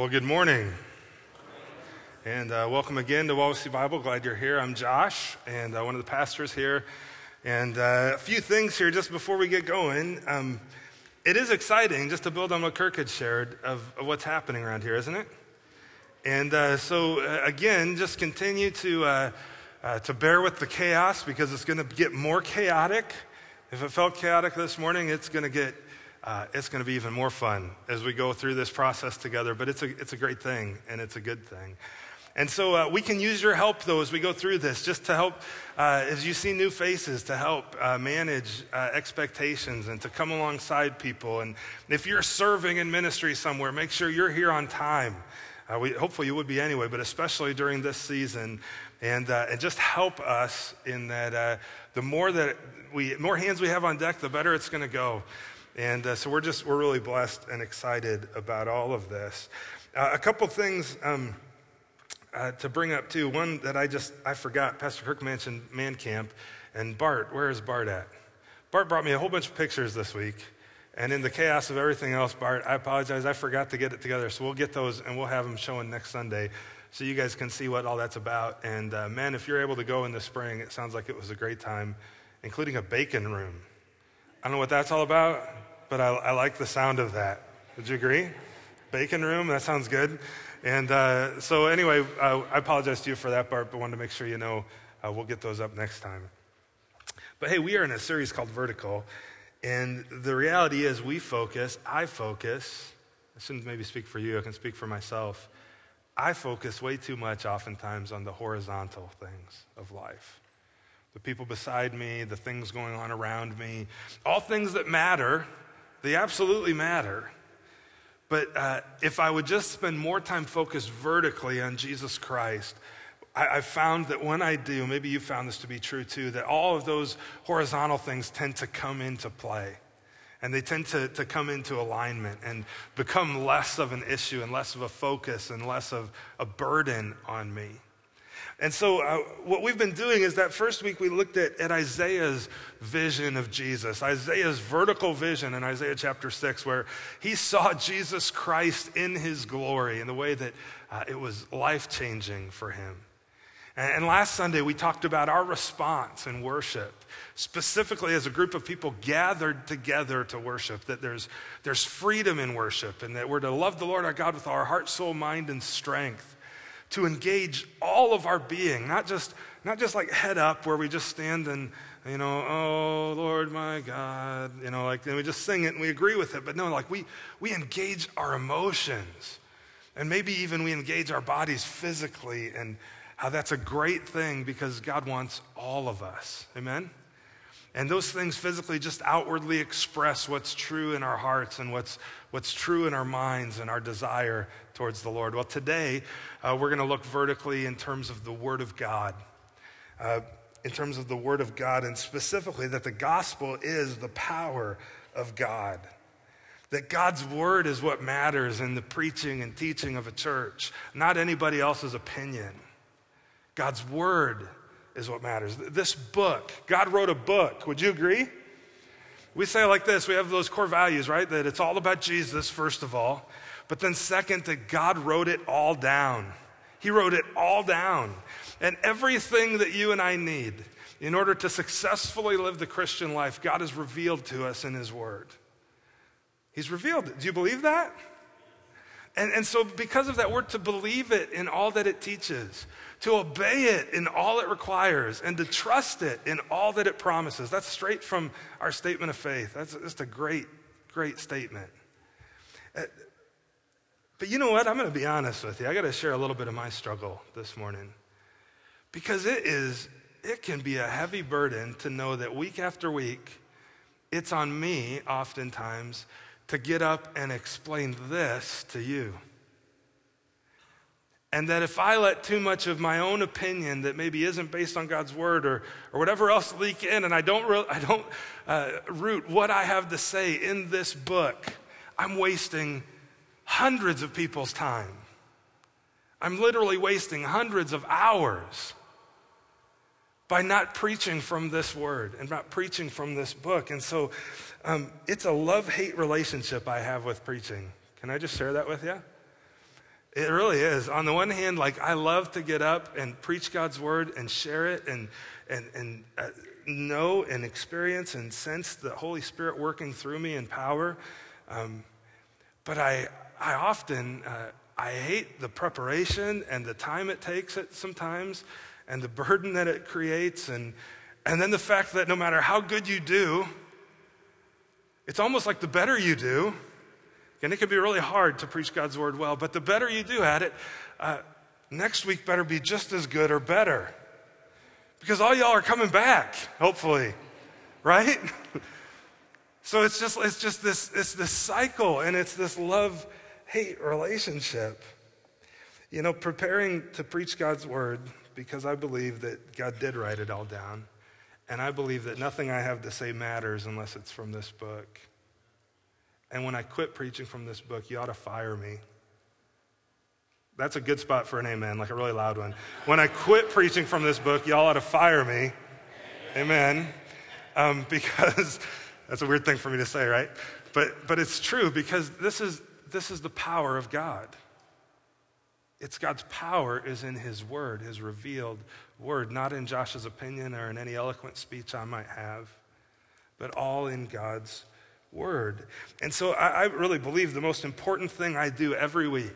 Well, good morning, and welcome again to Wall Street Bible. Glad you're here. I'm Josh, and one of the pastors here, and a few things here just before we get going. It is exciting, just to build on what Kirk had shared, of what's happening around here, isn't it? And so, again, just continue to bear with the chaos, because it's going to get more chaotic. If it felt chaotic this morning, it's going to be even more fun as we go through this process together. But it's a great thing, and it's a good thing. And so we can use your help, though, as we go through this, just to help, as you see new faces, to help manage expectations and to come alongside people. And if you're serving in ministry somewhere, make sure you're here on time. Hopefully you would be anyway, but especially during this season. And just help us in that the more hands we have on deck, the better it's going to go. And so we're really blessed and excited about all of this. A couple things to bring up too. One that I forgot. Pastor Kirk mentioned Man Camp, and Bart. Where is Bart at? Bart brought me a whole bunch of pictures this week, and in the chaos of everything else, Bart, I apologize. I forgot to get it together. So we'll get those and we'll have them showing next Sunday, so you guys can see what all that's about. And man, if you're able to go in the spring, it sounds like it was a great time, including a bacon room. I don't know what that's all about, but I like the sound of that. Would you agree? Bacon room, that sounds good. And so anyway, I apologize to you for that, Bart, but wanted to make sure you know we'll get those up next time. But hey, we are in a series called Vertical, and the reality is I focus, I shouldn't maybe speak for you, I can speak for myself. I focus way too much oftentimes on the horizontal things of life. The people beside me, the things going on around me, all things that matter, they absolutely matter. But if I would just spend more time focused vertically on Jesus Christ, I found that when I do, maybe you found this to be true too, that all of those horizontal things tend to come into play. And they tend to come into alignment and become less of an issue and less of a focus and less of a burden on me. And so what we've been doing is that first week we looked at Isaiah's vision of Jesus, Isaiah's vertical vision in Isaiah chapter 6, where he saw Jesus Christ in his glory in the way that it was life-changing for him. And last Sunday we talked about our response in worship, specifically as a group of people gathered together to worship, that there's freedom in worship and that we're to love the Lord our God with all our heart, soul, mind, and strength, to engage all of our being, not just like head up where we just stand and, you know, oh, Lord, my God, you know, like, and we just sing it and we agree with it. But no, like we engage our emotions, and maybe even we engage our bodies physically, and how that's a great thing because God wants all of us, amen? And those things physically just outwardly express what's true in our hearts and what's true in our minds and our desire towards the Lord. Well, today we're going to look vertically in terms of the Word of God, and specifically that the gospel is the power of God, that God's Word is what matters in the preaching and teaching of a church, not anybody else's opinion. God's Word is what matters. This book, God wrote a book. Would you agree? We say it like this, we have those core values, right? That it's all about Jesus, first of all. But then second, that God wrote it all down. He wrote it all down. And everything that you and I need in order to successfully live the Christian life, God has revealed to us in His Word. He's revealed it. Do you believe that? And so because of that, we're to believe it in all that it teaches, to obey it in all it requires, and to trust it in all that it promises. That's straight from our statement of faith. That's just a great, great statement. But you know what? I'm going to be honest with you. I got to share a little bit of my struggle this morning, because it can be a heavy burden to know that week after week, it's on me oftentimes to get up and explain this to you. And that if I let too much of my own opinion that maybe isn't based on God's Word or whatever else leak in, and I don't root what I have to say in this book, I'm wasting hundreds of people's time. I'm literally wasting hundreds of hours by not preaching from this Word and not preaching from this book. And so it's a love-hate relationship I have with preaching. Can I just share that with you? It really is. On the one hand, like I love to get up and preach God's word and share it and know and experience and sense the Holy Spirit working through me in power. But I often, I hate the preparation and the time it takes it sometimes and the burden that it creates. And then the fact that no matter how good you do, it's almost like the better you do, and it can be really hard to preach God's word well, but the better you do at it, next week better be just as good or better. Because all y'all are coming back, hopefully, right? So it's this cycle, and it's this love-hate relationship. You know, preparing to preach God's word, because I believe that God did write it all down, and I believe that nothing I have to say matters unless it's from this book. And when I quit preaching from this book, you ought to fire me. That's a good spot for an amen, like a really loud one. When I quit preaching from this book, y'all ought to fire me. Amen. Because that's a weird thing for me to say, right? But it's true, because this is the power of God. It's God's power is in his word, his revealed word, not in Josh's opinion or in any eloquent speech I might have, but all in God's word. And so I really believe the most important thing I do every week,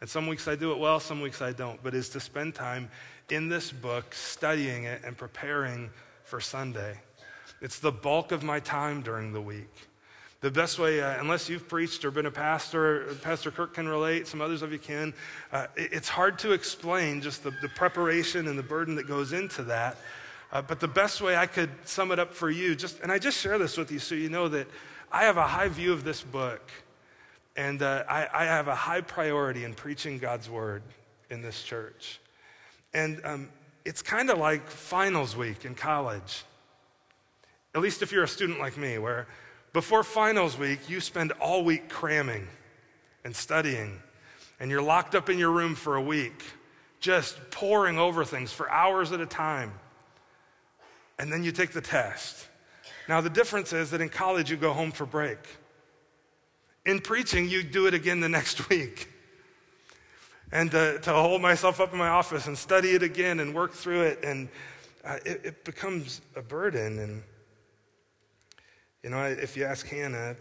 and some weeks I do it well, some weeks I don't, but is to spend time in this book, studying it and preparing for Sunday. It's the bulk of my time during the week. The best way, unless you've preached or been a pastor, Pastor Kirk can relate, some others of you can, it's hard to explain just the preparation and the burden that goes into that. But the best way I could sum it up for you, and I just share this with you so you know that I have a high view of this book, and I have a high priority in preaching God's word in this church. And it's kind of like finals week in college, at least if you're a student like me, where before finals week, you spend all week cramming and studying, and you're locked up in your room for a week, just poring over things for hours at a time. And then you take the test. Now, the difference is that in college, you go home for break. In preaching, you do it again the next week. And to hold myself up in my office and study it again and work through it, and it becomes a burden. And, you know, if you ask Hannah,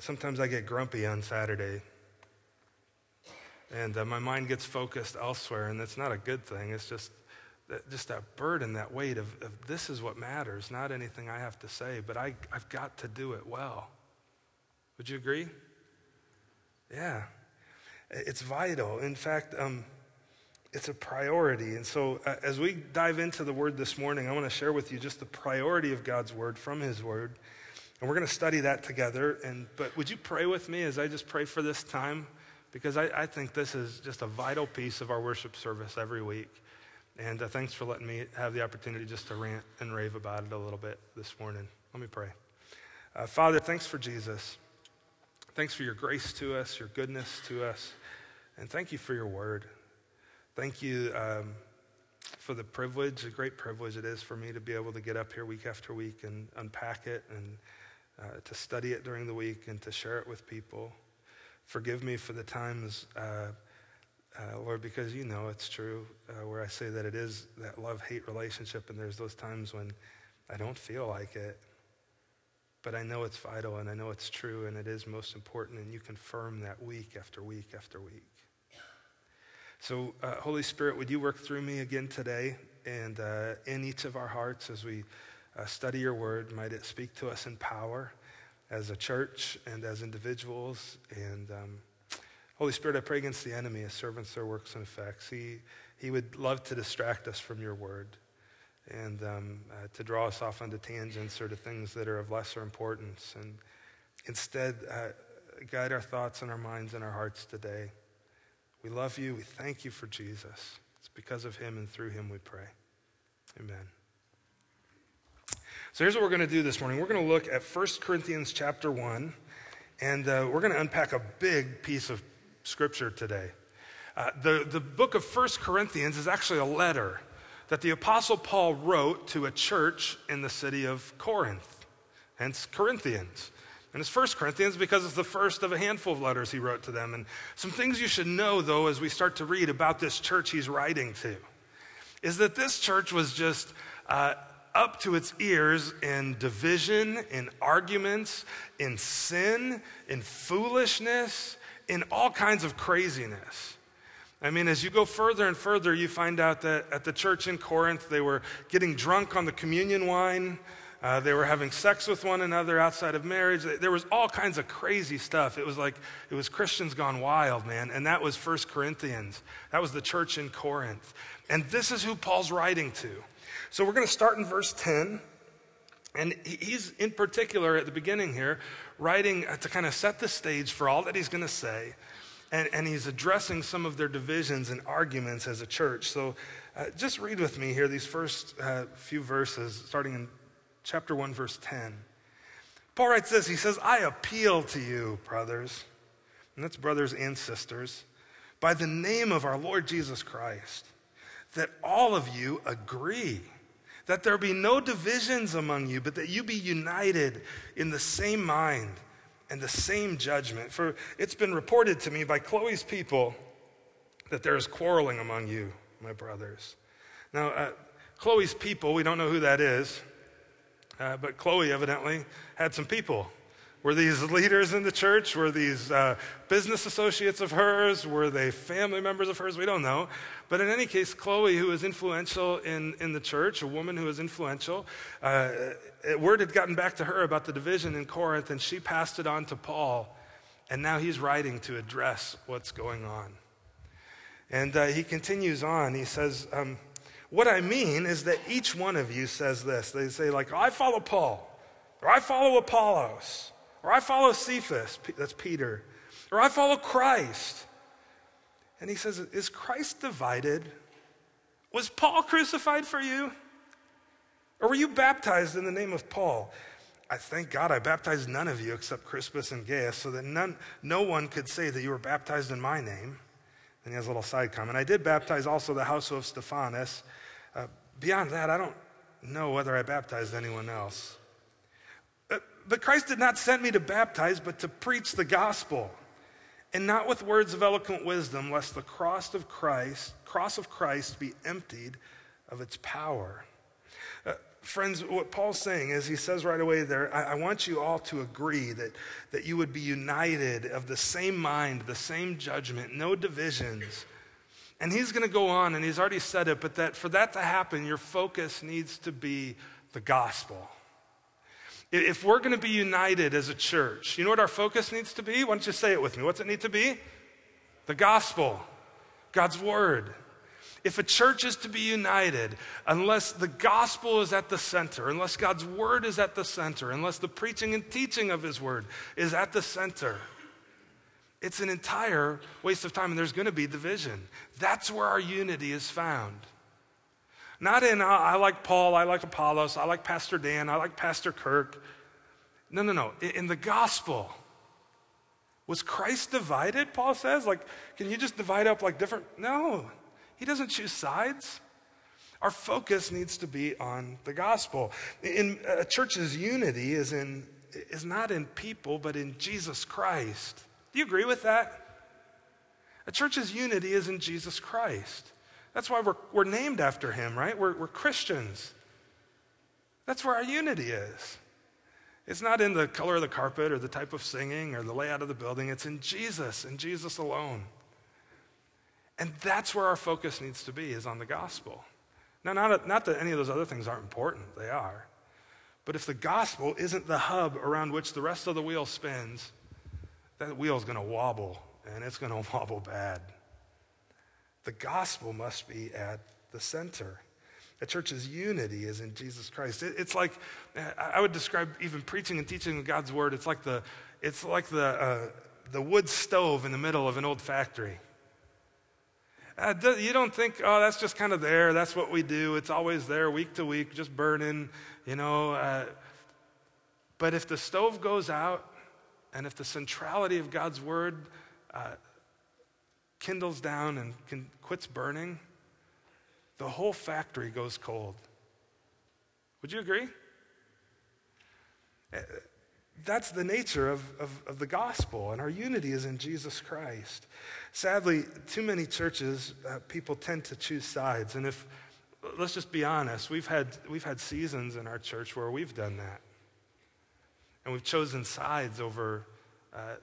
sometimes I get grumpy on Saturday. And my mind gets focused elsewhere, and that's not a good thing. It's just that burden, that weight of this is what matters, not anything I have to say, but I've got to do it well. Would you agree? Yeah. It's vital. In fact, it's a priority. And so as we dive into the word this morning, I want to share with you just the priority of God's word from his word. And we're going to study that together. But would you pray with me as I just pray for this time? Because I think this is just a vital piece of our worship service every week. And thanks for letting me have the opportunity just to rant and rave about it a little bit this morning. Let me pray. Father, thanks for Jesus. Thanks for your grace to us, your goodness to us. And thank you for your word. Thank you for the privilege, the great privilege it is for me to be able to get up here week after week and unpack it and to study it during the week and to share it with people. Forgive me for the times Lord, because you know it's true, where I say that it is that love-hate relationship, and there's those times when I don't feel like it, but I know it's vital, and I know it's true, and it is most important, and you confirm that week after week after week. So, Holy Spirit, would you work through me again today, and in each of our hearts as we study your word, might it speak to us in power as a church and as individuals, and Holy Spirit, I pray against the enemy as servants, their works, and effects. He would love to distract us from your word and to draw us off onto tangents or to things that are of lesser importance. And instead, guide our thoughts and our minds and our hearts today. We love you. We thank you for Jesus. It's because of him and through him we pray. Amen. So here's what we're going to do this morning. We're going to look at 1 Corinthians chapter 1. And we're going to unpack a big piece of scripture today. The book of 1 Corinthians is actually a letter that the Apostle Paul wrote to a church in the city of Corinth, hence Corinthians. And it's 1 Corinthians because it's the first of a handful of letters he wrote to them. And some things you should know, though, as we start to read about this church he's writing to, is that this church was just up to its ears in division, in arguments, in sin, in foolishness, in all kinds of craziness. I mean, as you go further and further, you find out that at the church in Corinth, they were getting drunk on the communion wine. They were having sex with one another outside of marriage. There was all kinds of crazy stuff. It was Christians gone wild, man. And that was 1 Corinthians. That was the church in Corinth. And this is who Paul's writing to. So we're going to start in verse 10. And he's in particular at the beginning here writing to kind of set the stage for all that he's going to say. And he's addressing some of their divisions and arguments as a church. So just read with me here these first few verses starting in Chapter 1, verse 10. Paul writes this, he says, I appeal to you, brothers, and that's brothers and sisters, by the name of our Lord Jesus Christ, that all of you agree, that there be no divisions among you, but that you be united in the same mind and the same judgment. For it's been reported to me by Chloe's people that there is quarreling among you, my brothers. Now, Chloe's people, we don't know who that is. But Chloe evidently had some people. Were these leaders in the church? Were these business associates of hers? Were they family members of hers? We don't know. But in any case, Chloe, who was influential in the church, a woman who was influential, word had gotten back to her about the division in Corinth, and she passed it on to Paul. And now he's writing to address what's going on. And he continues on. He says, what I mean is that each one of you says this. They say like, I follow Paul, or I follow Apollos, or I follow Cephas, that's Peter, or I follow Christ. And he says, is Christ divided? Was Paul crucified for you? Or were you baptized in the name of Paul? I thank God I baptized none of you except Crispus and Gaius, so that no one could say that you were baptized in my name. And he has a little side comment. I did baptize also the household of Stephanas. Beyond that, I don't know whether I baptized anyone else. But Christ did not send me to baptize, but to preach the gospel, and not with words of eloquent wisdom, lest the cross of Christ be emptied of its power. Friends, what Paul's saying is, he says right away there, I want you all to agree that you would be united of the same mind, the same judgment, no divisions. And he's going to go on, and he's already said it, but that for that to happen, your focus needs to be the gospel. If we're going to be united as a church, you know what our focus needs to be? Why don't you say it with me? What's it need to be? The gospel, God's word. If a church is to be united, unless the gospel is at the center, unless God's word is at the center, unless the preaching and teaching of his word is at the center, it's an entire waste of time, and there's going to be division. That's where our unity is found. Not in, I like Paul, I like Apollos, I like Pastor Dan, I like Pastor Kirk. No. In the gospel. Was Christ divided, Paul says? Like, can you just divide up like different? No. He doesn't choose sides. Our focus needs to be on the gospel. In a church's unity is not in people, but in Jesus Christ. Do you agree with that? A church's unity is in Jesus Christ. That's why we're named after him, right? We're Christians. That's where our unity is. It's not in the color of the carpet or the type of singing or the layout of the building. It's in Jesus and Jesus alone. And that's where our focus needs to be, is on the gospel. Now, not that any of those other things aren't important. They are. But if the gospel isn't the hub around which the rest of the wheel spins, that wheel's going to wobble, and it's going to wobble bad. The gospel must be at the center. A church's unity is in Jesus Christ. It's like, I would describe even preaching and teaching God's word, it's like the wood stove in the middle of an old factory. You don't think, oh, that's just kind of there. That's what we do. It's always there week to week, just burning, you know. But if the stove goes out and if the centrality of God's word kindles down and quits burning, the whole factory goes cold. Would you agree? That's the nature of the gospel, and our unity is in Jesus Christ. Sadly, too many churches, people tend to choose sides. And if, let's just be honest, we've had seasons in our church where we've done that. And we've chosen sides over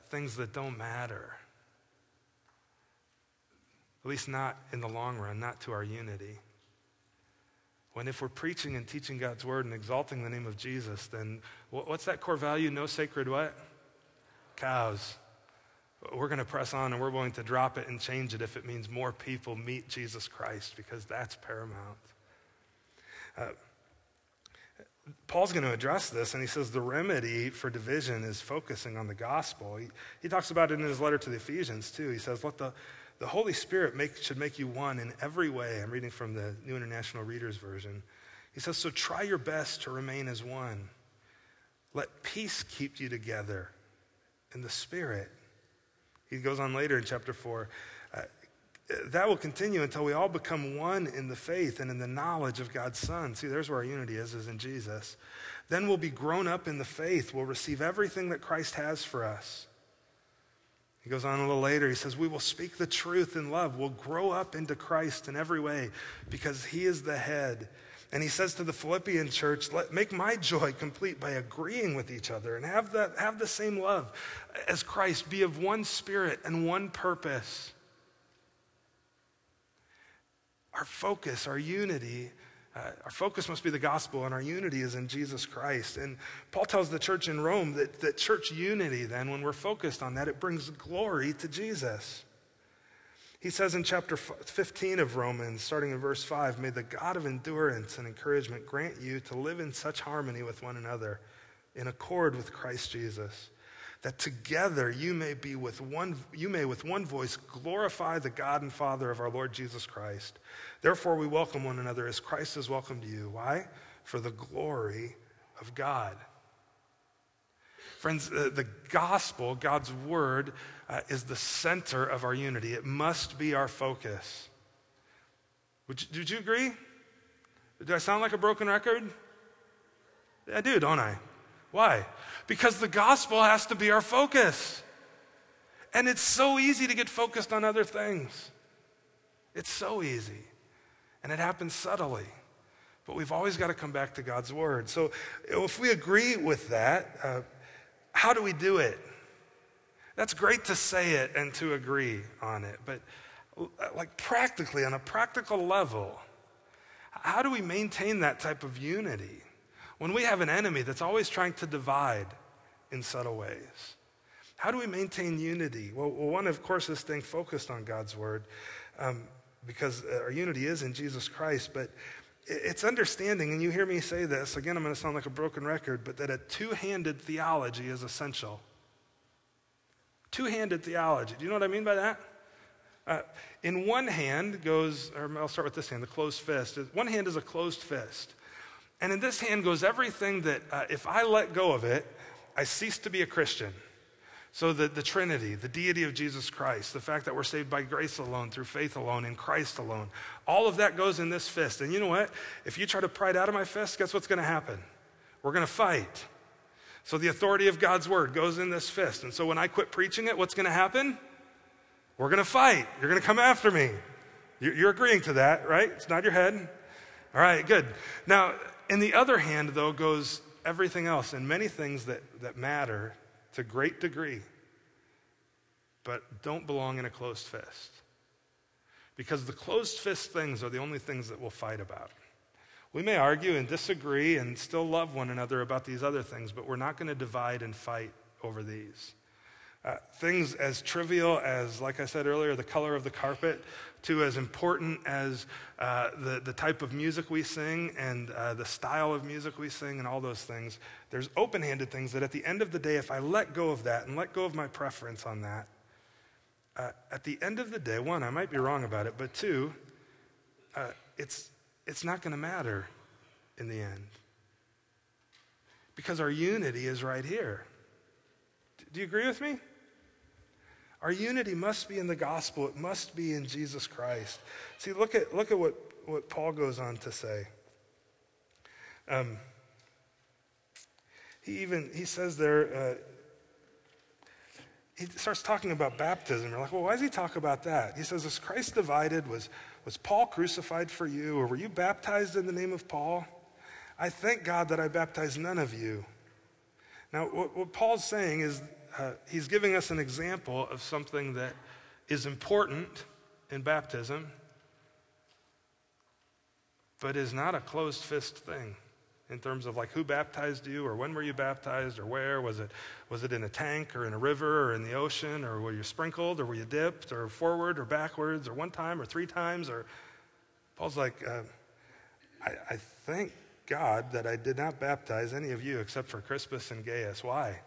things that don't matter. At least not in the long run, not to our unity. When if we're preaching and teaching God's word and exalting the name of Jesus, then what's that core value? No sacred what? Cows. We're going to press on, and we're willing to drop it and change it if it means more people meet Jesus Christ, because that's paramount. Paul's going to address this, and he says the remedy for division is focusing on the gospel. He talks about it in his letter to the Ephesians, too. He says, let the Holy Spirit should make you one in every way. I'm reading from the New International Reader's Version. He says, so try your best to remain as one. Let peace keep you together in the Spirit. He goes on later in chapter 4. That will continue until we all become one in the faith and in the knowledge of God's Son. See, there's where our unity is in Jesus. Then we'll be grown up in the faith. We'll receive everything that Christ has for us. He goes on a little later. He says, we will speak the truth in love. We'll grow up into Christ in every way because he is the head. And he says to the Philippian church, make my joy complete by agreeing with each other and have the same love as Christ. Be of one spirit and one purpose. Our focus, our unity, our focus must be the gospel, and our unity is in Jesus Christ. And Paul tells the church in Rome that church unity then, when we're focused on that, it brings glory to Jesus. He says in chapter 15 of Romans, starting in verse 5, may the God of endurance and encouragement grant you to live in such harmony with one another, in accord with Christ Jesus, that together you may with one voice glorify the God and Father of our Lord Jesus Christ. Therefore we welcome one another as Christ has welcomed you. Why? For the glory of God. Friends, the gospel, God's word, is the center of our unity. It must be our focus. Would you agree? Do I sound like a broken record? I do, don't I? Why? Because the gospel has to be our focus. And it's so easy to get focused on other things. It's so easy. And it happens subtly. But we've always got to come back to God's word. So if we agree with that, how do we do it? That's great to say it and to agree on it. But like practically, on a practical level, how do we maintain that type of unity when we have an enemy that's always trying to divide in subtle ways? How do we maintain unity? Well, one, of course, is staying focused on God's word, because our unity is in Jesus Christ, but it's understanding, and you hear me say this, again, I'm gonna sound like a broken record, but that a two-handed theology is essential. Two-handed theology, do you know what I mean by that? In one hand goes, or I'll start with this hand, the closed fist. One hand is a closed fist. And in this hand goes everything that if I let go of it, I cease to be a Christian. So the Trinity, the deity of Jesus Christ, the fact that we're saved by grace alone, through faith alone, in Christ alone, all of that goes in this fist. And you know what? If you try to pry it out of my fist, guess what's gonna happen? We're gonna fight. So the authority of God's word goes in this fist. And so when I quit preaching it, what's gonna happen? We're gonna fight. You're gonna come after me. You're agreeing to that, right? It's not your head. All right, good. Now, in the other hand, though, goes everything else and many things that matter to a great degree, but don't belong in a closed fist. Because the closed fist things are the only things that we'll fight about. We may argue and disagree and still love one another about these other things, but we're not gonna divide and fight over these. Things as trivial as, like I said earlier, the color of the carpet, to as important as the type of music we sing and the style of music we sing and all those things. There's open-handed things that at the end of the day, if I let go of that and let go of my preference on that, at the end of the day, one, I might be wrong about it, but two, it's not gonna matter in the end. Because our unity is right here. Do you agree with me? Our unity must be in the gospel. It must be in Jesus Christ. See, look at what Paul goes on to say. He says there, he starts talking about baptism. You're like, well, why does he talk about that? He says, is Christ divided? Was Paul crucified for you? Or were you baptized in the name of Paul? I thank God that I baptized none of you. Now, what Paul's saying is he's giving us an example of something that is important in baptism, but is not a closed-fist thing in terms of like who baptized you or when were you baptized or where. Was it in a tank or in a river or in the ocean, or were you sprinkled or were you dipped or forward or backwards or one time or three times? Or Paul's like, I thank God that I did not baptize any of you except for Crispus and Gaius. Why?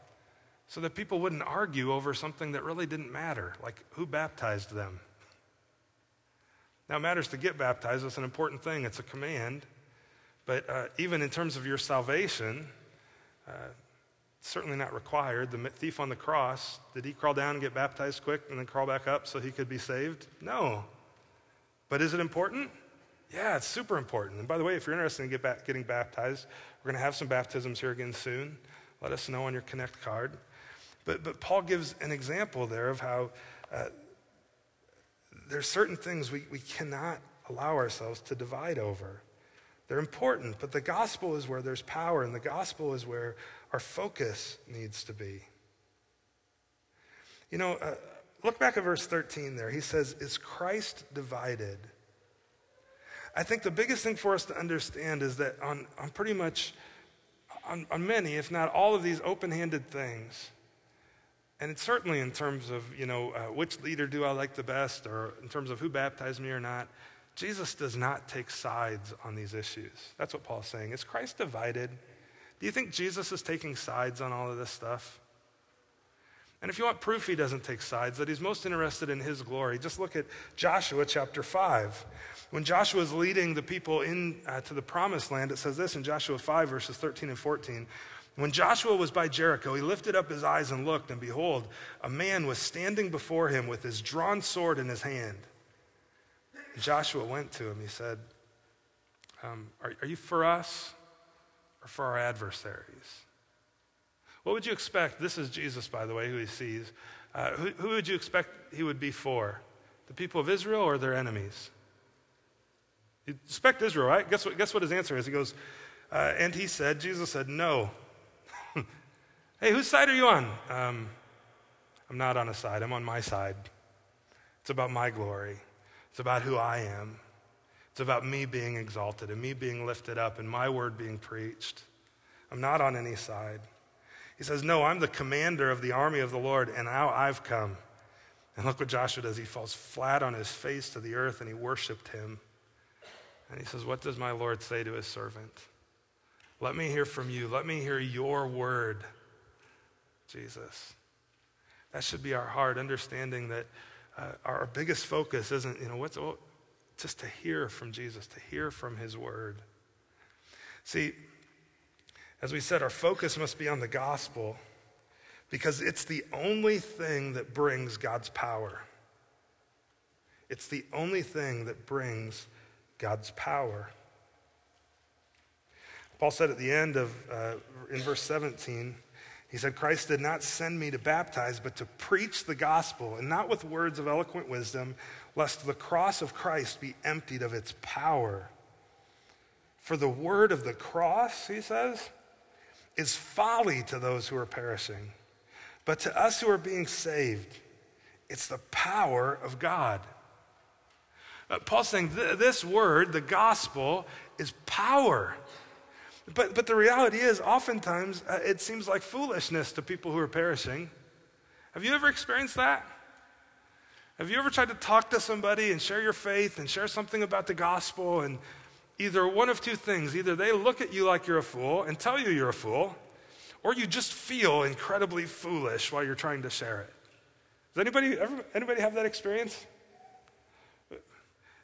So that people wouldn't argue over something that really didn't matter, like who baptized them. Now, it matters to get baptized. It's an important thing. It's a command. But even in terms of your salvation, certainly not required. The thief on the cross, did he crawl down and get baptized quick and then crawl back up so he could be saved? No. But is it important? Yeah, it's super important. And by the way, if you're interested in getting baptized, we're going to have some baptisms here again soon. Let us know on your Connect card. But Paul gives an example there of how there's certain things we cannot allow ourselves to divide over. They're important, but the gospel is where there's power, and the gospel is where our focus needs to be. You know, look back at verse 13 there. He says, is Christ divided? I think the biggest thing for us to understand is that on pretty much, on many, if not all of these open-handed things, and it's certainly in terms of, you know, which leader do I like the best, or in terms of who baptized me or not, Jesus does not take sides on these issues. That's what Paul's saying. Is Christ divided? Do you think Jesus is taking sides on all of this stuff? And if you want proof he doesn't take sides, that he's most interested in his glory, just look at Joshua chapter 5. When Joshua is leading the people in to the promised land, it says this in Joshua 5, verses 13 and 14. When Joshua was by Jericho, he lifted up his eyes and looked, and behold, a man was standing before him with his drawn sword in his hand. Joshua went to him. He said, are you for us or for our adversaries? What would you expect? This is Jesus, by the way, who he sees. Who would you expect he would be for? The people of Israel or their enemies? You expect Israel, right? Guess what his answer is. He goes, and he said, Jesus said, no. Hey, whose side are you on? I'm not on a side. I'm on my side. It's about my glory. It's about who I am. It's about me being exalted and me being lifted up and my word being preached. I'm not on any side. He says, no, I'm the commander of the army of the Lord, and now I've come. And look what Joshua does. He falls flat on his face to the earth, and he worshiped him. And he says, what does my Lord say to his servant? Let me hear from you. Let me hear your word, Jesus. That should be our heart, understanding that our biggest focus isn't, you know, just to hear from Jesus, to hear from his word. See, as we said, our focus must be on the gospel because it's the only thing that brings God's power. It's the only thing that brings God's power. Paul said at the end of, in verse 17, he said, Christ did not send me to baptize, but to preach the gospel, and not with words of eloquent wisdom, lest the cross of Christ be emptied of its power. For the word of the cross, he says, is folly to those who are perishing, but to us who are being saved, it's the power of God. Paul's saying this word, the gospel, is power. But the reality is, oftentimes, it seems like foolishness to people who are perishing. Have you ever experienced that? Have you ever tried to talk to somebody and share your faith and share something about the gospel, and either one of two things, either they look at you like you're a fool and tell you you're a fool, or you just feel incredibly foolish while you're trying to share it. Does anybody have that experience?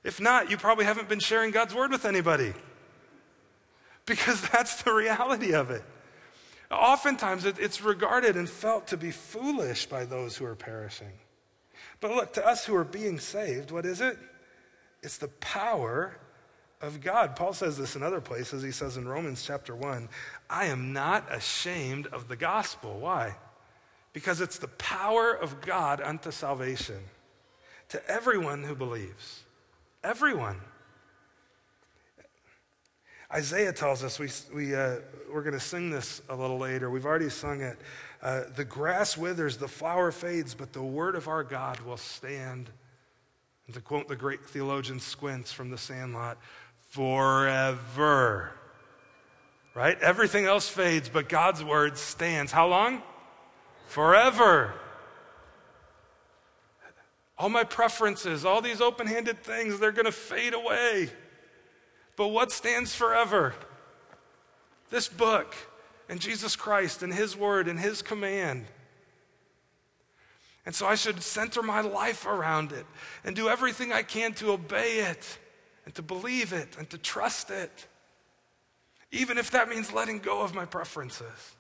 If not, you probably haven't been sharing God's word with anybody, because that's the reality of it. Oftentimes, it's regarded and felt to be foolish by those who are perishing. But look, to us who are being saved, what is it? It's the power of God. Paul says this in other places. He says in Romans chapter 1, I am not ashamed of the gospel. Why? Because it's the power of God unto salvation to everyone who believes. Everyone. Isaiah tells us, we're going to sing this a little later. We've already sung it. The grass withers, the flower fades, but the word of our God will stand. And to quote the great theologian Squints from the Sandlot, forever. Right? Everything else fades, but God's word stands. How long? Forever. All my preferences, all these open-handed things, they're going to fade away. But what stands forever? This book and Jesus Christ and his word and his command. And so I should center my life around it and do everything I can to obey it and to believe it and to trust it, even if that means letting go of my preferences.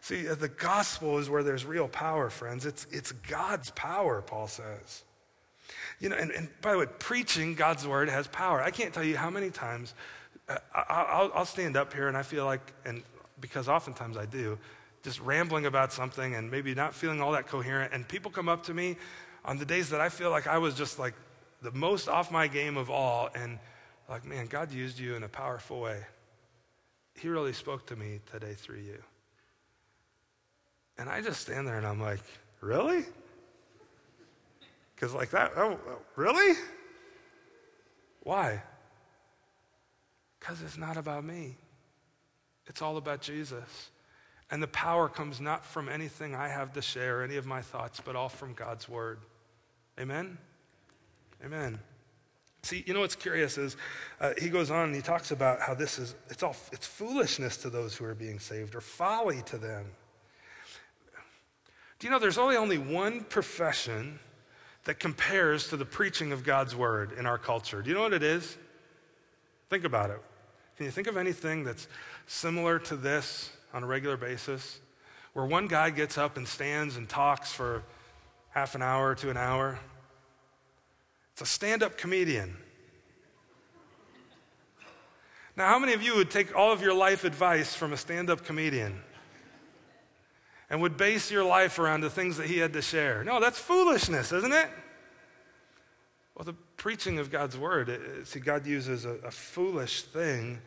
See, the gospel is where there's real power, friends. It's God's power, Paul says. You know, and by the way, preaching God's word has power. I can't tell you how many times I'll stand up here and I feel like, and because oftentimes I do, just rambling about something and maybe not feeling all that coherent. And people come up to me on the days that I feel like I was just like the most off my game of all. And like, man, God used you in a powerful way. He really spoke to me today through you. And I just stand there and I'm like, really? Because like that, oh, really? Why? Because it's not about me. It's all about Jesus. And the power comes not from anything I have to share, any of my thoughts, but all from God's word. Amen? Amen. See, you know what's curious is he goes on and he talks about how this is, it's foolishness to those who are being saved or folly to them. Do you know there's only one profession that compares to the preaching of God's word in our culture? Do you know what it is? Think about it. Can you think of anything that's similar to this on a regular basis, where one guy gets up and stands and talks for half an hour to an hour? It's a stand-up comedian. Now, how many of you would take all of your life advice from a stand-up comedian and would base your life around the things that he had to share? No, that's foolishness, isn't it? Well, the preaching of God's word, see, God uses a foolish thing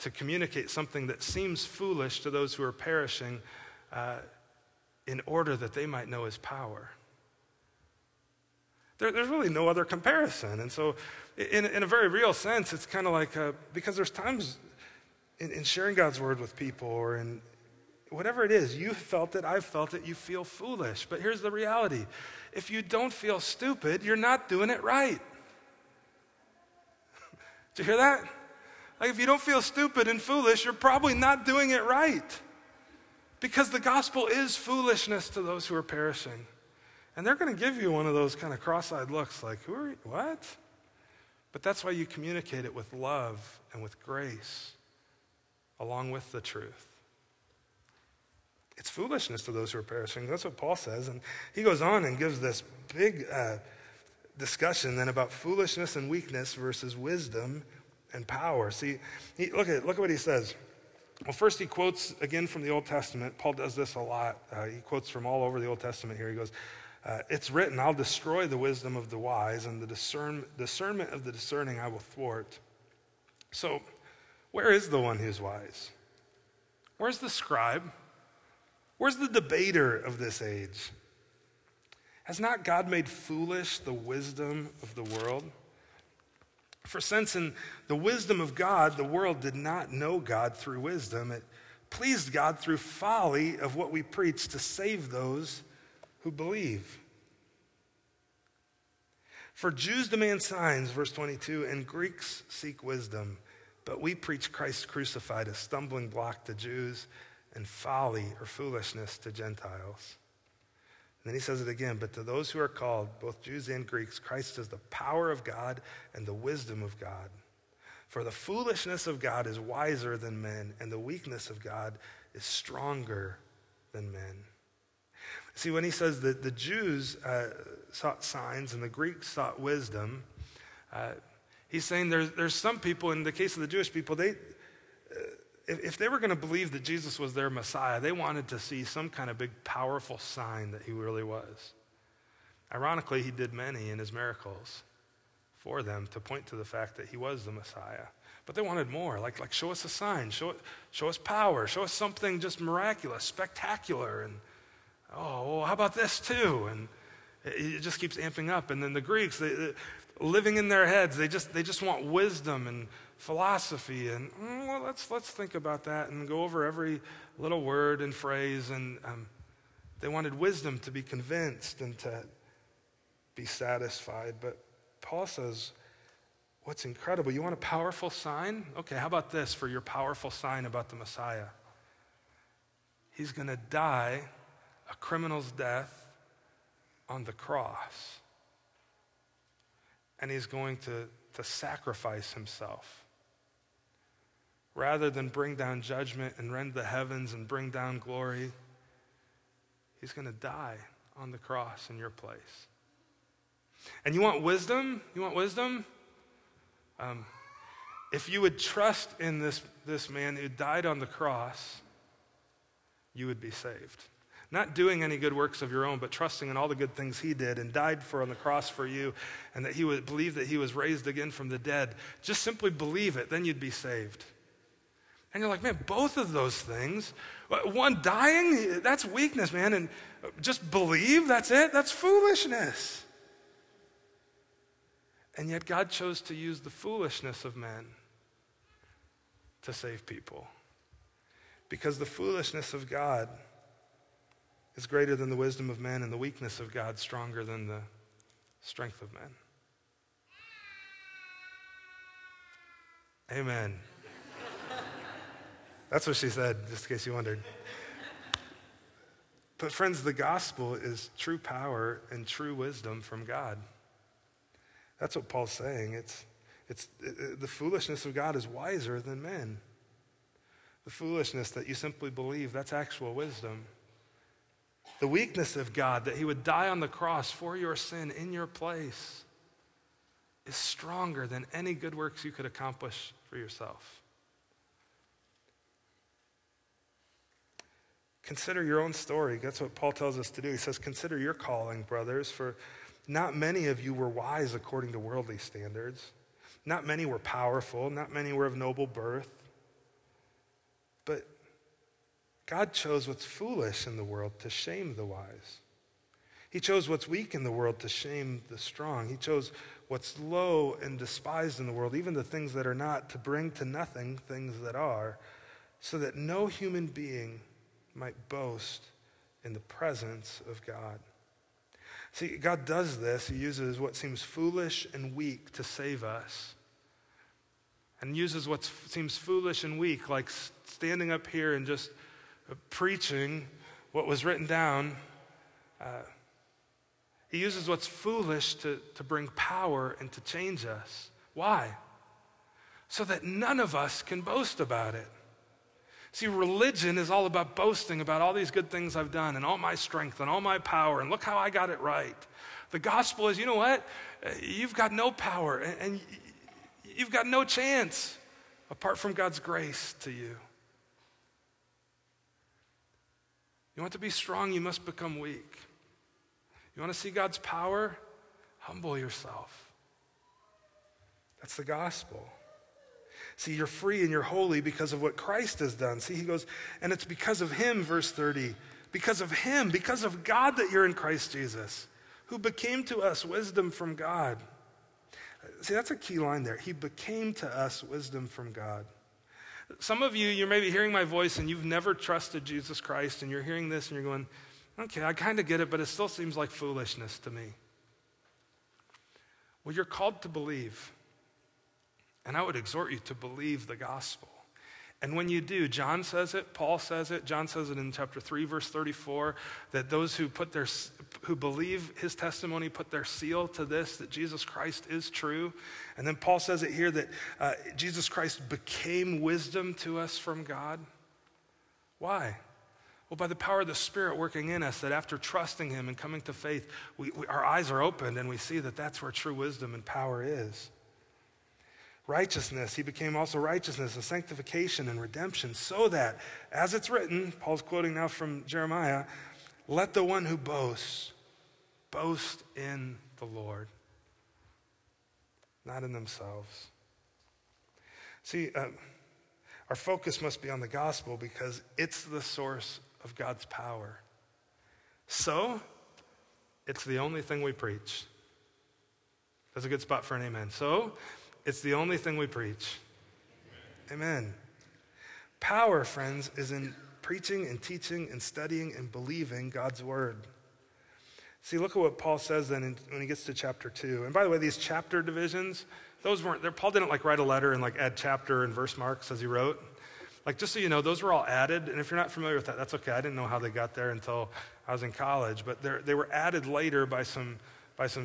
to communicate something that seems foolish to those who are perishing in order that they might know his power. There's really no other comparison. And so in a very real sense, it's kind of like, because there's times in sharing God's word with people or in whatever it is, you felt it, I've felt it, you feel foolish. But here's the reality. If you don't feel stupid, you're not doing it right. Do you hear that? Like if you don't feel stupid and foolish, you're probably not doing it right. Because the gospel is foolishness to those who are perishing. And they're going to give you one of those kind of cross-eyed looks like, who are you? What? But that's why you communicate it with love and with grace along with the truth. It's foolishness to those who are perishing. That's what Paul says. And he goes on and gives this big discussion then about foolishness and weakness versus wisdom and power. See, look at what he says. Well, first he quotes again from the Old Testament. Paul does this a lot. He quotes from all over the Old Testament here. He goes, it's written, I'll destroy the wisdom of the wise and the discernment of the discerning I will thwart. So where is the one who's wise? Where's the scribe? Where's the debater of this age? Has not God made foolish the wisdom of the world? For since in the wisdom of God, the world did not know God through wisdom, it pleased God through folly of what we preach to save those who believe. For Jews demand signs, verse 22, and Greeks seek wisdom, but we preach Christ crucified, a stumbling block to Jews and folly or foolishness to Gentiles. And then he says it again, but to those who are called, both Jews and Greeks, Christ is the power of God and the wisdom of God. For the foolishness of God is wiser than men, and the weakness of God is stronger than men. See, when he says that the Jews sought signs and the Greeks sought wisdom, He's saying there's some people, in the case of the Jewish people, if they were going to believe that Jesus was their Messiah, they wanted to see some kind of big, powerful sign that he really was. Ironically, he did many in his miracles for them to point to the fact that he was the Messiah. But they wanted more, like show us a sign, show us power, show us something just miraculous, spectacular, and oh, well, how about this too? And it just keeps amping up. And then the Greeks, they living in their heads, they just want wisdom and philosophy, and well, let's think about that and go over every little word and phrase. And they wanted wisdom to be convinced and to be satisfied. But Paul says, what's incredible? You want a powerful sign? Okay, how about this for your powerful sign about the Messiah? He's going to die a criminal's death on the cross. And he's going to sacrifice himself. Rather than bring down judgment and rend the heavens and bring down glory, he's going to die on the cross in your place. And you want wisdom? You want wisdom? If you would trust in this man who died on the cross, you would be saved. Not doing any good works of your own, but trusting in all the good things he did and died for on the cross for you, and that he would believe that he was raised again from the dead. Just simply believe it, then you'd be saved. And you're like, man, both of those things, one dying, that's weakness, man, and just believe, that's it? That's foolishness. And yet God chose to use the foolishness of men to save people, because the foolishness of God is greater than the wisdom of men, and the weakness of God stronger than the strength of men. Amen. That's what she said, just in case you wondered. But friends, the gospel is true power and true wisdom from God. That's what Paul's saying. It's the foolishness of God is wiser than men. The foolishness that you simply believe, that's actual wisdom. The weakness of God, that he would die on the cross for your sin in your place, is stronger than any good works you could accomplish for yourself. Consider your own story. That's what Paul tells us to do. He says, consider your calling, brothers, for not many of you were wise according to worldly standards. Not many were powerful. Not many were of noble birth. But God chose what's foolish in the world to shame the wise. He chose what's weak in the world to shame the strong. He chose what's low and despised in the world, even the things that are not, to bring to nothing things that are, so that no human being might boast in the presence of God. See, God does this. He uses what seems foolish and weak to save us, and uses what seems foolish and weak, like standing up here and just preaching what was written down. He uses what's foolish to bring power and to change us. Why? So that none of us can boast about it. See, religion is all about boasting about all these good things I've done and all my strength and all my power and look how I got it right. The gospel is, you know what? You've got no power and you've got no chance apart from God's grace to you. You want to be strong, you must become weak. You want to see God's power? Humble yourself. That's the gospel. See, you're free and you're holy because of what Christ has done. See, he goes, and it's because of him, verse 30, because of him, because of God that you're in Christ Jesus, who became to us wisdom from God. See, that's a key line there. He became to us wisdom from God. Some of you, you're maybe hearing my voice and you've never trusted Jesus Christ, and you're hearing this and you're going, okay, I kind of get it, but it still seems like foolishness to me. Well, you're called to believe. And I would exhort you to believe the gospel. And when you do, John says it, Paul says it, John says it in chapter 3, verse 34, that those who believe his testimony put their seal to this, that Jesus Christ is true. And then Paul says it here that Jesus Christ became wisdom to us from God. Why? Well, by the power of the Spirit working in us, that after trusting him and coming to faith, our eyes are opened and we see that that's where true wisdom and power is. righteousness. He became also righteousness and sanctification and redemption, so that, as it's written, Paul's quoting now from Jeremiah, let the one who boasts, boast in the Lord, not in themselves. See, our focus must be on the gospel because it's the source of God's power. So, it's the only thing we preach. That's a good spot for an amen. So, it's the only thing we preach. Amen. Power, friends, is in preaching and teaching and studying and believing God's word. See, look at what Paul says then when he gets to chapter 2. And by the way, these chapter divisions, those weren't, Paul didn't like write a letter and like add chapter and verse marks as he wrote. Like, just so you know, those were all added. And if you're not familiar with that, that's okay. I didn't know how they got there until I was in college. But they were added later by some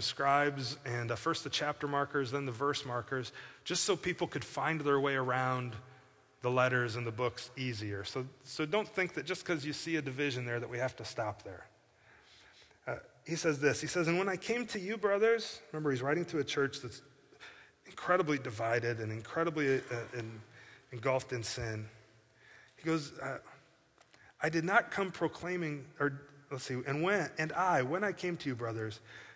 scribes, and first the chapter markers, then the verse markers, just so people could find their way around the letters and the books easier. So don't think that just because you see a division there that we have to stop there. He says this. He says, and when I came to you, brothers, remember he's writing to a church that's incredibly divided and incredibly engulfed in sin. He goes, I did not come proclaiming, when I came to you, brothers,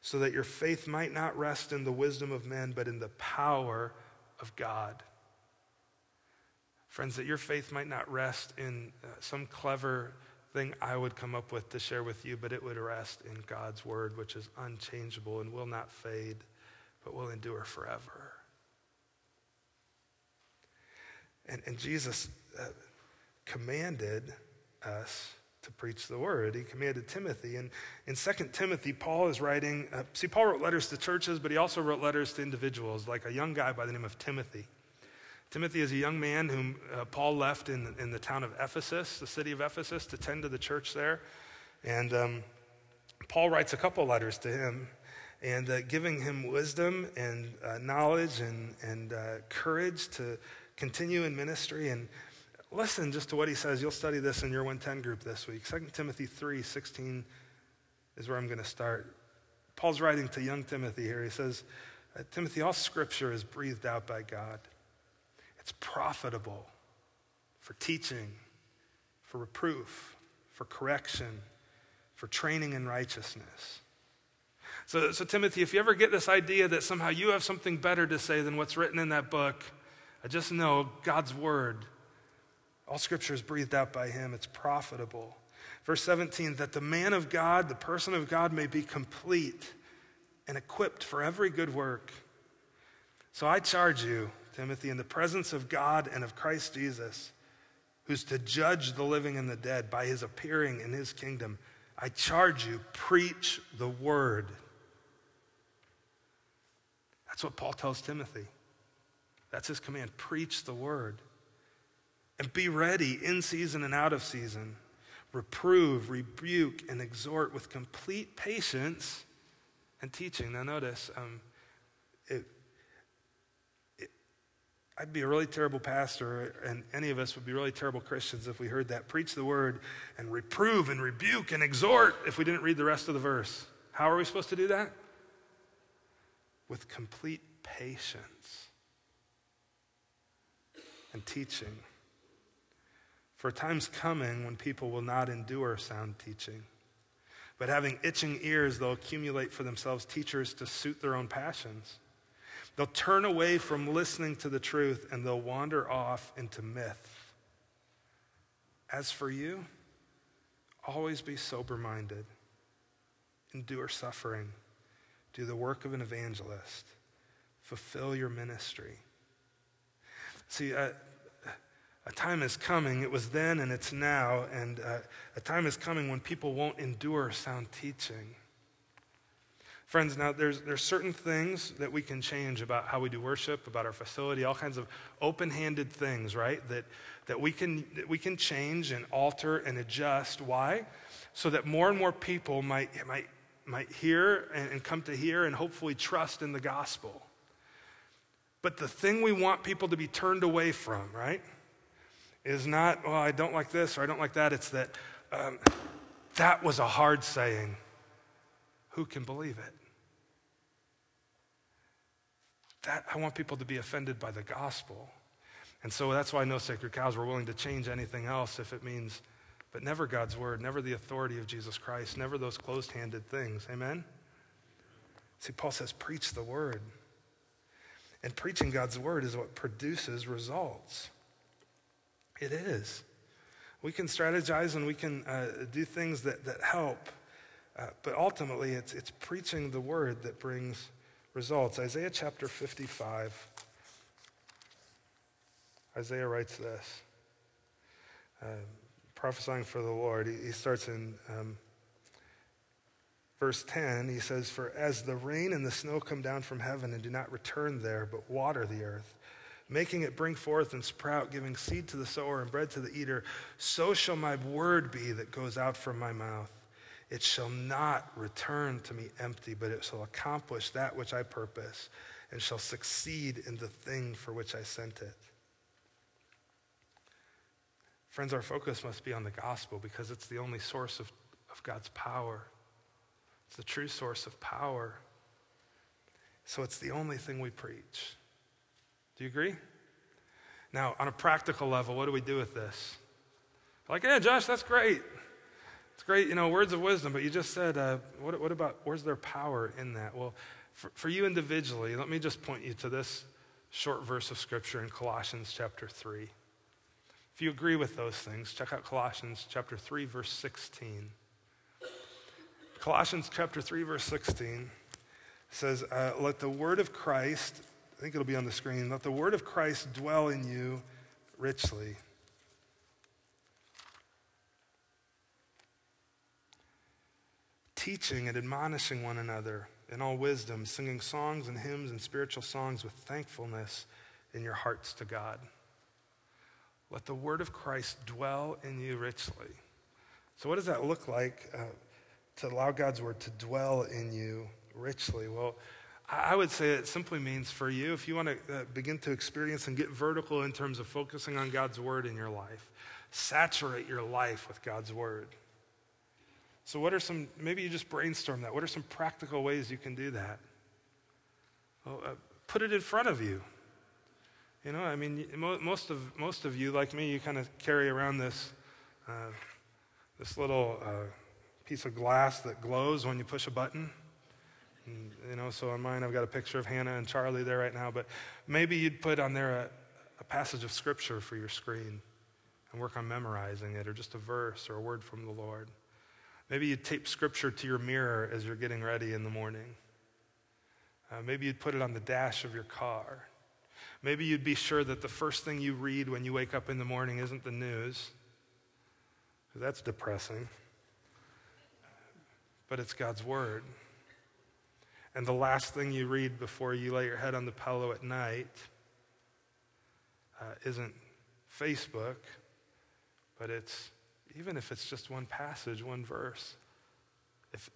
so that your faith might not rest in the wisdom of men, but in the power of God. Friends, that your faith might not rest in some clever thing I would come up with to share with you, but it would rest in God's word, which is unchangeable and will not fade, but will endure forever. And Jesus commanded us to preach the word. He commanded Timothy. And in 2 Timothy, Paul is writing, Paul wrote letters to churches, but he also wrote letters to individuals, like a young guy by the name of Timothy. Timothy is a young man whom Paul left in the town of Ephesus, the city of Ephesus, to tend to the church there. And Paul writes a couple letters to him, and giving him wisdom and knowledge and courage to continue in ministry. And listen just to what he says. You'll study this in your 110 group this week. 2 Timothy 3:16 is where I'm going to start. Paul's writing to young Timothy here. He says, Timothy, all scripture is breathed out by God. It's profitable for teaching, for reproof, for correction, for training in righteousness. So Timothy, if you ever get this idea that somehow you have something better to say than what's written in that book, I just know God's word. All scripture is breathed out by him. It's profitable. Verse 17, that the man of God, the person of God, may be complete and equipped for every good work. So I charge you, Timothy, in the presence of God and of Christ Jesus, who's to judge the living and the dead by his appearing in his kingdom, I charge you, preach the word. That's what Paul tells Timothy. That's his command. Preach the word. And be ready in season and out of season. Reprove, rebuke, and exhort with complete patience and teaching. Now notice, I'd be a really terrible pastor, and any of us would be really terrible Christians if we heard that. Preach the word and reprove and rebuke and exhort if we didn't read the rest of the verse. How are we supposed to do that? With complete patience and teaching. For a time's coming when people will not endure sound teaching, but having itching ears, they'll accumulate for themselves teachers to suit their own passions. They'll turn away from listening to the truth, and they'll wander off into myth. As for you, always be sober-minded, endure suffering, do the work of an evangelist, fulfill your ministry. See, a time is coming, it was then and it's now, and a time is coming when people won't endure sound teaching. Friends, now there's certain things that we can change about how we do worship, about our facility, all kinds of open-handed things, right? That we can change and alter and adjust. Why? So that more and more people might hear and come to hear and hopefully trust in the gospel. But the thing we want people to be turned away from, right, is not, well, I don't like this or I don't like that. It's that that was a hard saying. Who can believe it? That I want people to be offended by the gospel. And so that's why no sacred cows were willing to change anything else if it means, but never God's word, never the authority of Jesus Christ, never those closed-handed things. Amen? See, Paul says, preach the word. And preaching God's word is what produces results. It is. We can strategize and we can do things that help, but ultimately it's preaching the word that brings results. Isaiah chapter 55. Isaiah writes this, prophesying for the Lord. He starts in verse 10. He says, "For as the rain and the snow come down from heaven and do not return there, but water the earth, making it bring forth and sprout, giving seed to the sower and bread to the eater, so shall my word be that goes out from my mouth. It shall not return to me empty, but it shall accomplish that which I purpose and shall succeed in the thing for which I sent it." Friends, our focus must be on the gospel because it's the only source of God's power. It's the true source of power. So it's the only thing we preach. Do you agree? Now, on a practical level, what do we do with this? Like, hey, Josh, that's great. It's great, you know, words of wisdom, but you just said, what about, where's their power in that? Well, for you individually, let me just point you to this short verse of scripture in Colossians chapter 3. If you agree with those things, check out Colossians chapter 3, verse 16. Colossians chapter 3, verse 16 says, let the word of Christ, I think it'll be on the screen, let the word of Christ dwell in you richly. Teaching and admonishing one another in all wisdom, singing songs and hymns and spiritual songs with thankfulness in your hearts to God. Let the word of Christ dwell in you richly. So what does that look like to allow God's word to dwell in you richly? Well, I would say it simply means for you, if you want to begin to experience and get vertical in terms of focusing on God's word in your life, saturate your life with God's word. So what are some, maybe you just brainstorm that. What are some practical ways you can do that? Well, put it in front of you. You know, I mean, most of you, like me, you kind of carry around this little piece of glass that glows when you push a button. And, you know, so on mine, I've got a picture of Hannah and Charlie there right now. But maybe you'd put on there a passage of scripture for your screen and work on memorizing it, or just a verse or a word from the Lord. Maybe you'd tape scripture to your mirror as you're getting ready in the morning. Maybe you'd put it on the dash of your car. Maybe you'd be sure that the first thing you read when you wake up in the morning isn't the news. That's depressing. But it's God's word. And the last thing you read before you lay your head on the pillow at night isn't Facebook, but it's, even if it's just one passage, one verse,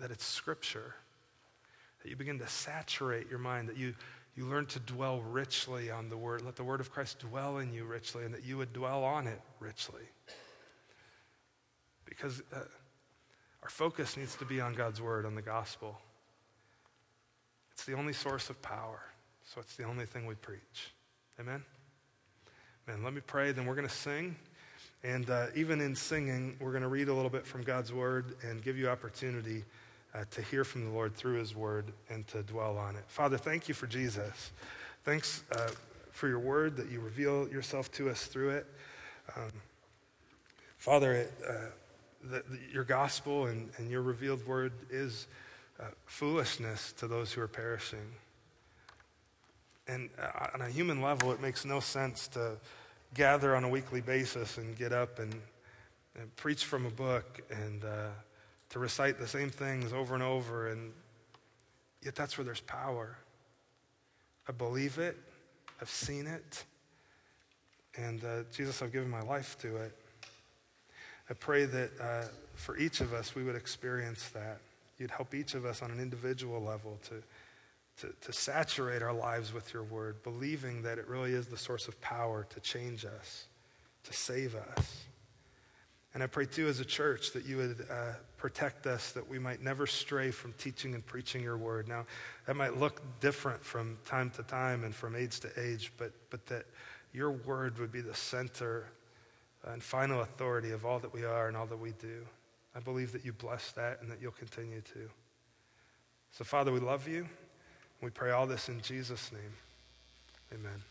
that it's scripture, that you begin to saturate your mind, that you learn to dwell richly on the word. Let the word of Christ dwell in you richly, and that you would dwell on it richly. Because our focus needs to be on God's word, on the gospel. It's the only source of power, so it's the only thing we preach. Amen? Man, let me pray, then we're going to sing. And even in singing, we're going to read a little bit from God's word and give you opportunity to hear from the Lord through his word and to dwell on it. Father, thank you for Jesus. Thanks for your word, that you reveal yourself to us through it. Father, your gospel and your revealed word is foolishness to those who are perishing. And on a human level, it makes no sense to gather on a weekly basis and get up and preach from a book and to recite the same things over and over and Yet that's where there's power. I believe it. I've seen it. And Jesus, I've given my life to it. I pray that for each of us, we would experience that. You'd help each of us on an individual level to saturate our lives with your word, believing that it really is the source of power to change us, to save us. And I pray too as a church that you would protect us, that we might never stray from teaching and preaching your word. Now, that might look different from time to time and from age to age, but that your word would be the center and final authority of all that we are and all that we do. I believe that you bless that and that you'll continue to. So Father, we love you. We pray all this in Jesus' name. Amen.